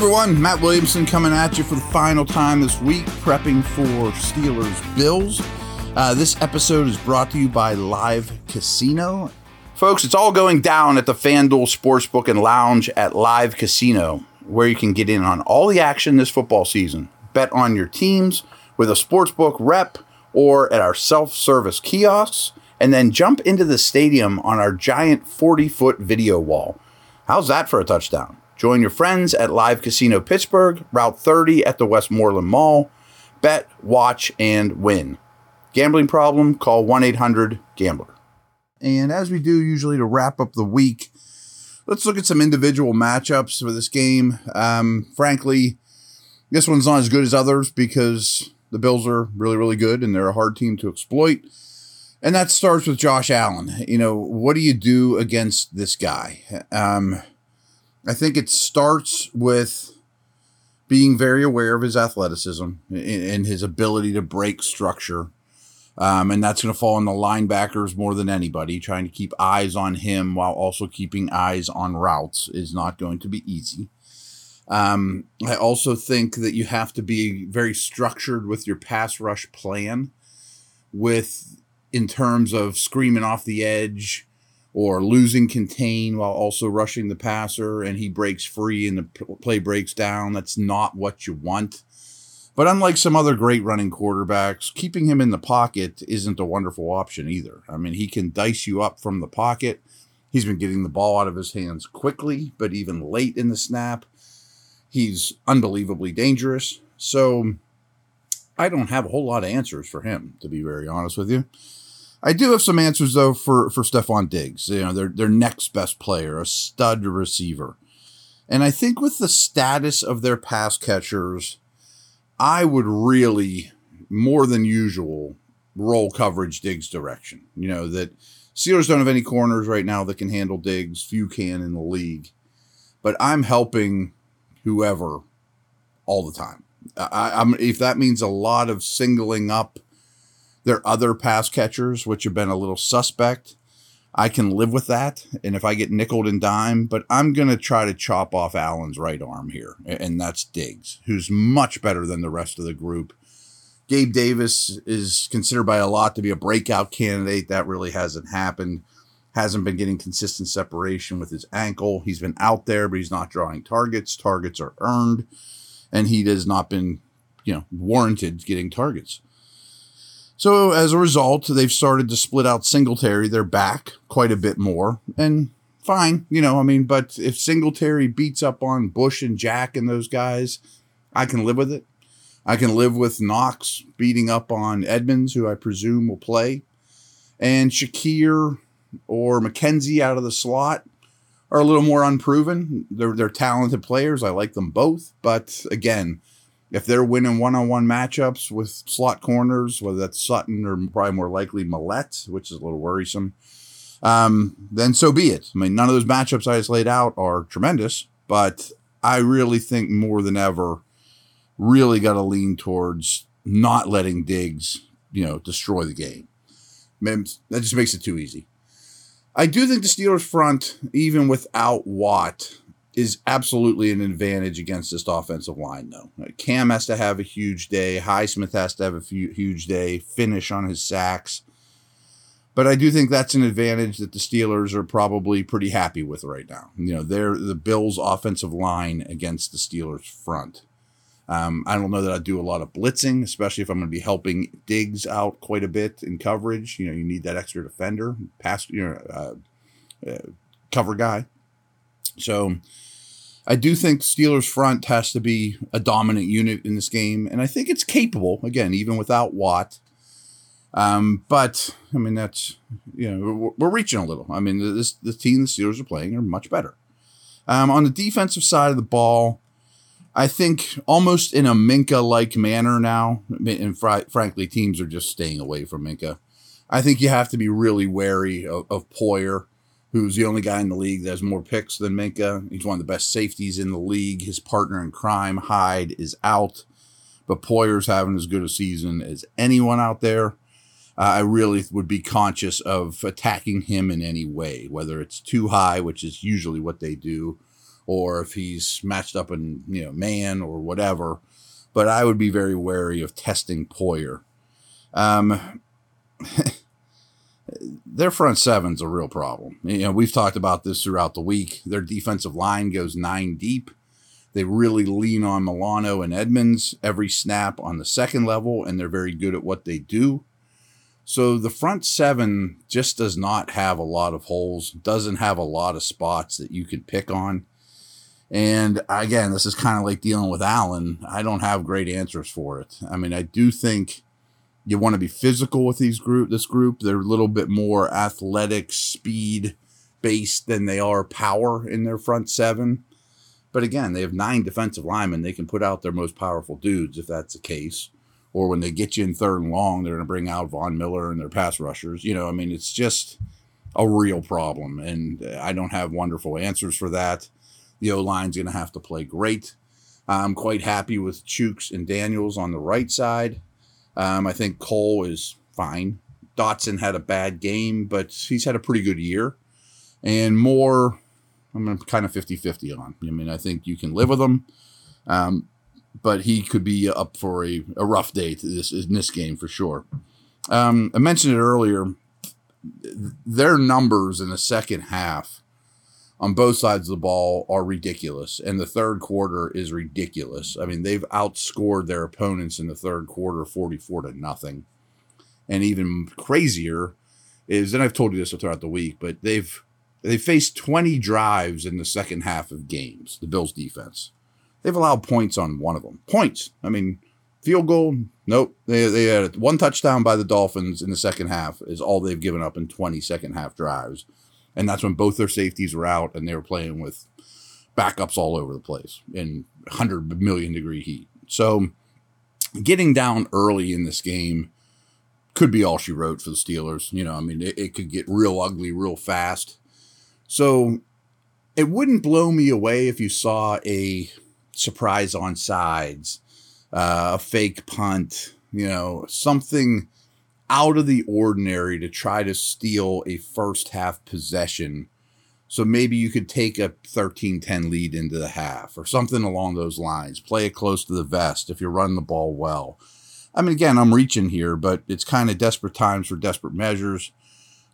everyone, Matt Williamson coming at you for the final time this week, prepping for Steelers Bills. This episode is brought to you by Live Casino. Folks, it's all going down at the FanDuel Sportsbook and Lounge at Live Casino, where you can get in on all the action this football season. Bet on your teams with a sportsbook rep or at our self-service kiosks, and then jump into the stadium on our giant 40-foot video wall. How's that for a touchdown? Join your friends at Live Casino Pittsburgh, Route 30 at the Westmoreland Mall. Bet, watch, and win. Gambling problem? Call 1-800-GAMBLER. And as we do usually to wrap up the week, let's look at some individual matchups for this game. Frankly, this one's not as good as others because the Bills are really, really good and they're a hard team to exploit. And that starts with Josh Allen. You know, what do you do against this guy? I think it starts with being very aware of his athleticism and his ability to break structure. And that's going to fall on the linebackers more than anybody. Trying to keep eyes on him while also keeping eyes on routes is not going to be easy. I also think that you have to be very structured with your pass rush plan in terms of screaming off the edge, or losing contain while also rushing the passer, and he breaks free and the play breaks down. That's not what you want. But unlike some other great running quarterbacks, keeping him in the pocket isn't a wonderful option either. I mean, he can dice you up from the pocket. He's been getting the ball out of his hands quickly, but even late in the snap, he's unbelievably dangerous. So I don't have a whole lot of answers for him, to be very honest with you. I do have some answers, though, for Stephon Diggs, you know, their next best player, a stud receiver. And I think with the status of their pass catchers, I would really, more than usual, roll coverage Diggs' direction. You know, that Steelers don't have any corners right now that can handle Diggs. Few can in the league. But I'm helping whoever all the time. If that means a lot of singling up their other pass catchers, which have been a little suspect, I can live with that. And if I get nickeled and dimed, but I'm going to try to chop off Allen's right arm here. And that's Diggs, who's much better than the rest of the group. Gabe Davis is considered by a lot to be a breakout candidate. That really hasn't happened. Hasn't been getting consistent separation with his ankle. He's been out there, but he's not drawing targets. Targets are earned. And he has not been, you know, warranted getting targets. So as a result, they've started to split out Singletary, their back, quite a bit more. And fine, you know, I mean, but if Singletary beats up on Bush and Jack and those guys, I can live with it. I can live with Knox beating up on Edmonds, who I presume will play. And Shakir or McKenzie out of the slot are a little more unproven. They're talented players. I like them both. But again, if they're winning one-on-one matchups with slot corners, whether that's Sutton or probably more likely Millett, which is a little worrisome, then so be it. I mean, none of those matchups I just laid out are tremendous, but I really think more than ever, really got to lean towards not letting Diggs, you know, destroy the game. That just makes it too easy. I do think the Steelers front, even without Watt, is absolutely an advantage against this offensive line, though. Cam has to have a huge day. Highsmith has to have a huge day, finish on his sacks. But I do think that's an advantage that the Steelers are probably pretty happy with right now. You know, they're the Bills' offensive line against the Steelers' front. I don't know that I do a lot of blitzing, especially if I'm going to be helping Diggs out quite a bit in coverage. You know, you need that extra defender, pass, you know, cover guy. So I do think Steelers front has to be a dominant unit in this game. And I think it's capable, again, even without Watt. But, I mean, that's, you know, we're reaching a little. I mean, the team the Steelers are playing are much better. On the defensive side of the ball, I think almost in a Minkah-like manner now, and frankly, teams are just staying away from Minkah. I think you have to be really wary of Poyer, who's the only guy in the league that has more picks than Minkah. He's one of the best safeties in the league. His partner in crime, Hyde, is out. But Poyer's having as good a season as anyone out there. I really would be conscious of attacking him in any way, whether it's too high, which is usually what they do, or if he's matched up in, you know, man or whatever. But I would be very wary of testing Poyer. Their front seven's a real problem. You know, we've talked about this throughout the week. Their defensive line goes 9 deep. They really lean on Milano and Edmonds every snap on the second level, and they're very good at what they do. So the front seven just does not have a lot of holes, doesn't have a lot of spots that you could pick on. And again, this is kind of like dealing with Allen. I don't have great answers for it. I mean, I do think you want to be physical with these group. This group, they're a little bit more athletic, speed-based than they are power in their front seven. But again, they have 9 defensive linemen. They can put out their most powerful dudes if that's the case. Or when they get you in third and long, they're going to bring out Von Miller and their pass rushers. You know, I mean, it's just a real problem. And I don't have wonderful answers for that. The O-line's going to have to play great. I'm quite happy with Chooks and Daniels on the right side. I think Cole is fine. Dotson had a bad game, but he's had a pretty good year. And Moore, I'm kind of 50-50 on. I mean, I think you can live with him, but he could be up for a rough day to this, in this game for sure. I mentioned it earlier. Their numbers in the second half on both sides of the ball are ridiculous, and the third quarter is ridiculous. I mean, they've outscored their opponents in the third quarter 44-0. And even crazier is, and I've told you this throughout the week, but they faced 20 drives in the second half of games, the Bills defense. They've allowed points on one of them. Points. I mean, field goal, nope. They had one touchdown by the Dolphins in the second half is all they've given up in 20 second half drives. And that's when both their safeties were out and they were playing with backups all over the place in 100 million degree heat. So getting down early in this game could be all she wrote for the Steelers. You know, I mean, it could get real ugly real fast. So it wouldn't blow me away if you saw a surprise on sides, a fake punt, you know, something out of the ordinary to try to steal a first half possession. So maybe you could take a 13-10 lead into the half or something along those lines. Play it close to the vest if you're running the ball well. I mean, again, I'm reaching here, but it's kind of desperate times for desperate measures.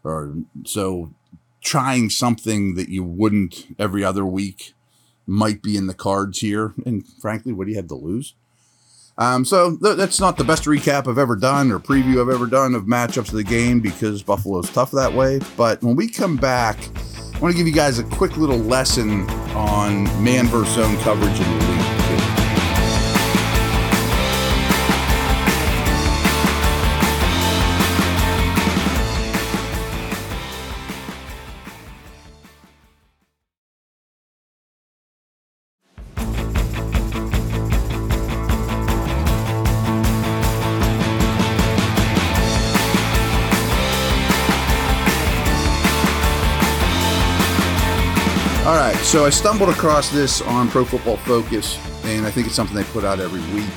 Or so trying something that you wouldn't every other week might be in the cards here. And frankly, what do you have to lose? So that's not the best recap I've ever done or preview I've ever done of matchups of the game because Buffalo's tough that way. But when we come back, I want to give you guys a quick little lesson on man versus zone coverage in the league. So I stumbled across this on Pro Football Focus, and I think it's something they put out every week.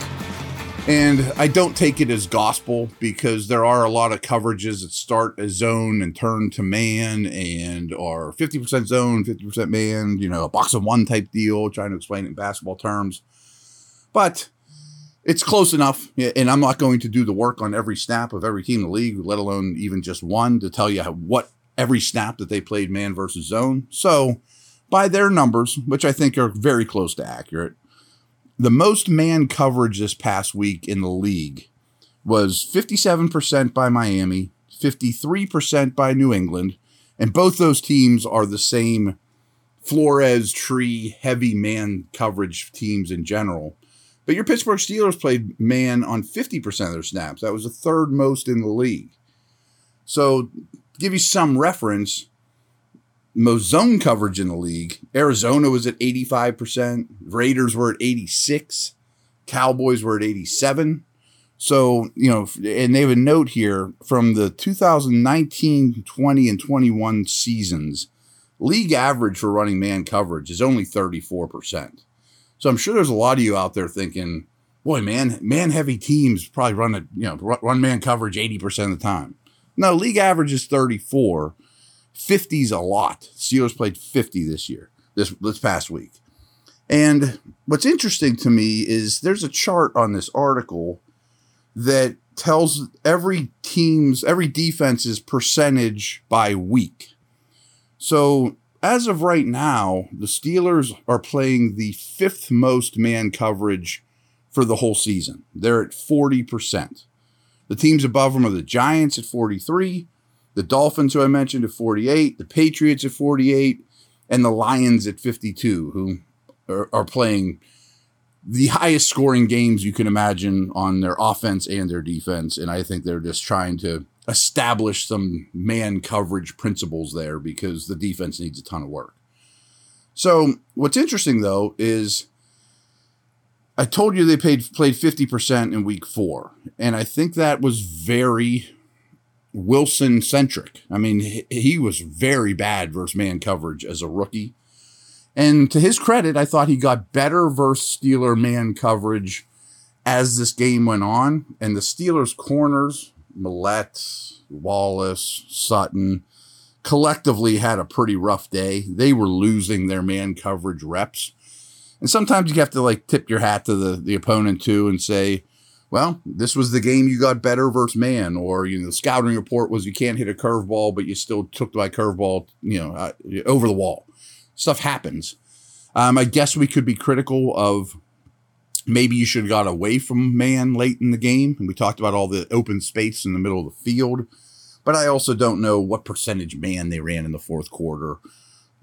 And I don't take it as gospel because there are a lot of coverages that start as zone and turn to man and are 50% zone, 50% man, you know, a box of one type deal, trying to explain it in basketball terms. But it's close enough, and I'm not going to do the work on every snap of every team in the league, let alone even just one, to tell you what every snap that they played man versus zone. So by their numbers, which I think are very close to accurate, the most man coverage this past week in the league was 57% by Miami, 53% by New England, and both those teams are the same Flores, tree, heavy man coverage teams in general. But your Pittsburgh Steelers played man on 50% of their snaps. That was the third most in the league. So to give you some reference, most zone coverage in the league, Arizona was at 85%, Raiders were at 86%, Cowboys were at 87%. So, you know, and they have a note here from the 2019, 20, and 21 seasons, league average for running man coverage is only 34%. So I'm sure there's a lot of you out there thinking, boy, man heavy teams probably run man coverage 80% of the time. No, league average is 34%. 50's a lot. Steelers played 50 this past week. And what's interesting to me is there's a chart on this article that tells every defense's percentage by week. So as of right now, the Steelers are playing the fifth most man coverage for the whole season. They're at 40%. The teams above them are the Giants at 43, the Dolphins, who I mentioned, at 48, the Patriots at 48, and the Lions at 52, who are playing the highest scoring games you can imagine on their offense and their defense. And I think they're just trying to establish some man coverage principles there because the defense needs a ton of work. So what's interesting, though, is I told you they played 50% in week four, and I think that was very Wilson-centric. I mean, he was very bad versus man coverage as a rookie. And to his credit, I thought he got better versus Steeler man coverage as this game went on. And the Steelers' corners, Millett, Wallace, Sutton, collectively had a pretty rough day. They were losing their man coverage reps. And sometimes you have to tip your hat to the opponent too and say, well, this was the game you got better versus man, or the scouting report was you can't hit a curveball, but you still took my curveball, over the wall. Stuff happens. I guess we could be critical of maybe you should have got away from man late in the game. And we talked about all the open space in the middle of the field. But I also don't know what percentage man they ran in the fourth quarter,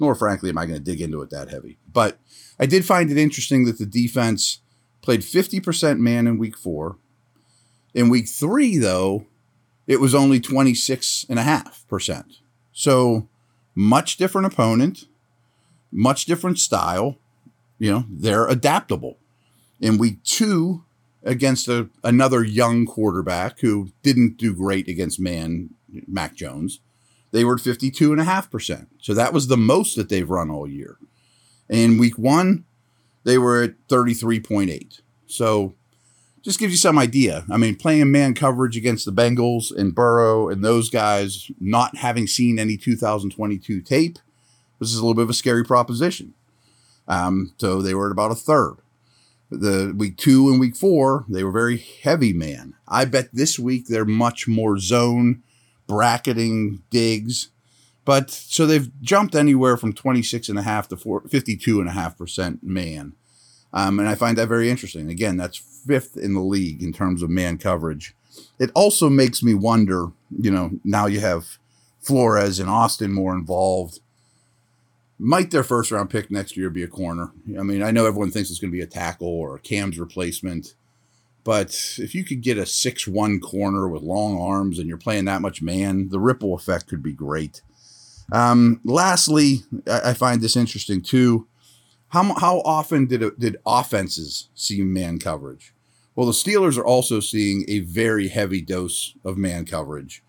nor frankly am I going to dig into it that heavy. But I did find it interesting that the defense played 50% man in week four. In week three, though, it was only 26.5%. So much different opponent. Much different style, they're adaptable. In week two, against another young quarterback who didn't do great against man, Mac Jones, they were at 52.5%. So that was the most that they've run all year. In week one, they were at 33.8. So just gives you some idea. I mean, playing man coverage against the Bengals and Burrow and those guys, not having seen any 2022 tape, this is a little bit of a scary proposition. So they were at about a third. The week two and week four, they were very heavy man. I bet this week they're much more zone, bracketing, digs. But so they've jumped anywhere from 26.5 to 52.5% man. And I find that very interesting. Again, that's fifth in the league in terms of man coverage. It also makes me wonder, now you have Flores and Austin more involved. Might their first-round pick next year be a corner? I mean, I know everyone thinks it's going to be a tackle or Cam's replacement, but if you could get a 6'1" corner with long arms and you're playing that much man, the ripple effect could be great. Lastly, I find this interesting too. How often did offenses see man coverage? Well, the Steelers are also seeing a very heavy dose of man coverage,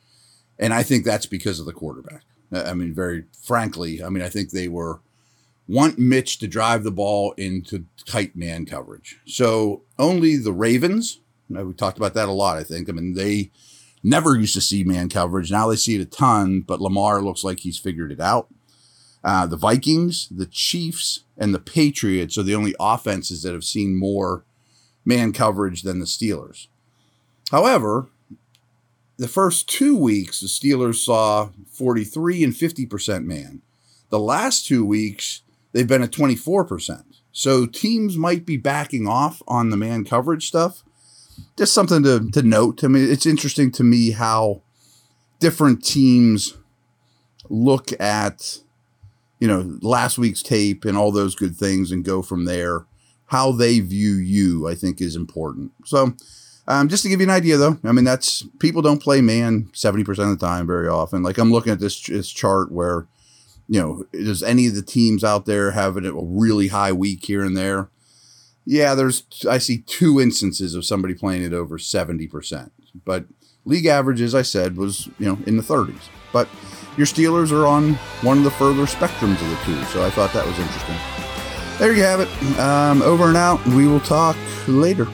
and I think that's because of the quarterback. I mean, very frankly, I think they want Mitch to drive the ball into tight man coverage. So only the Ravens, we talked about that a lot, I think. I mean, they never used to see man coverage. Now they see it a ton, but Lamar looks like he's figured it out. The Vikings, the Chiefs, and the Patriots are the only offenses that have seen more man coverage than the Steelers. However, the first 2 weeks, the Steelers saw 43 and 50% man. The last 2 weeks, they've been at 24%. So teams might be backing off on the man coverage stuff. Just something to note. I mean, it's interesting to me how different teams look at, last week's tape and all those good things and go from there. How they view you, I think, is important. So just to give you an idea, though, that's people don't play man 70% of the time very often. I'm looking at this chart where, does any of the teams out there have a really high week here and there? Yeah, I see two instances of somebody playing it over 70%. But league average, as I said, was, in the 30s. But your Steelers are on one of the further spectrums of the two. So I thought that was interesting. There you have it. Over and out. We will talk later.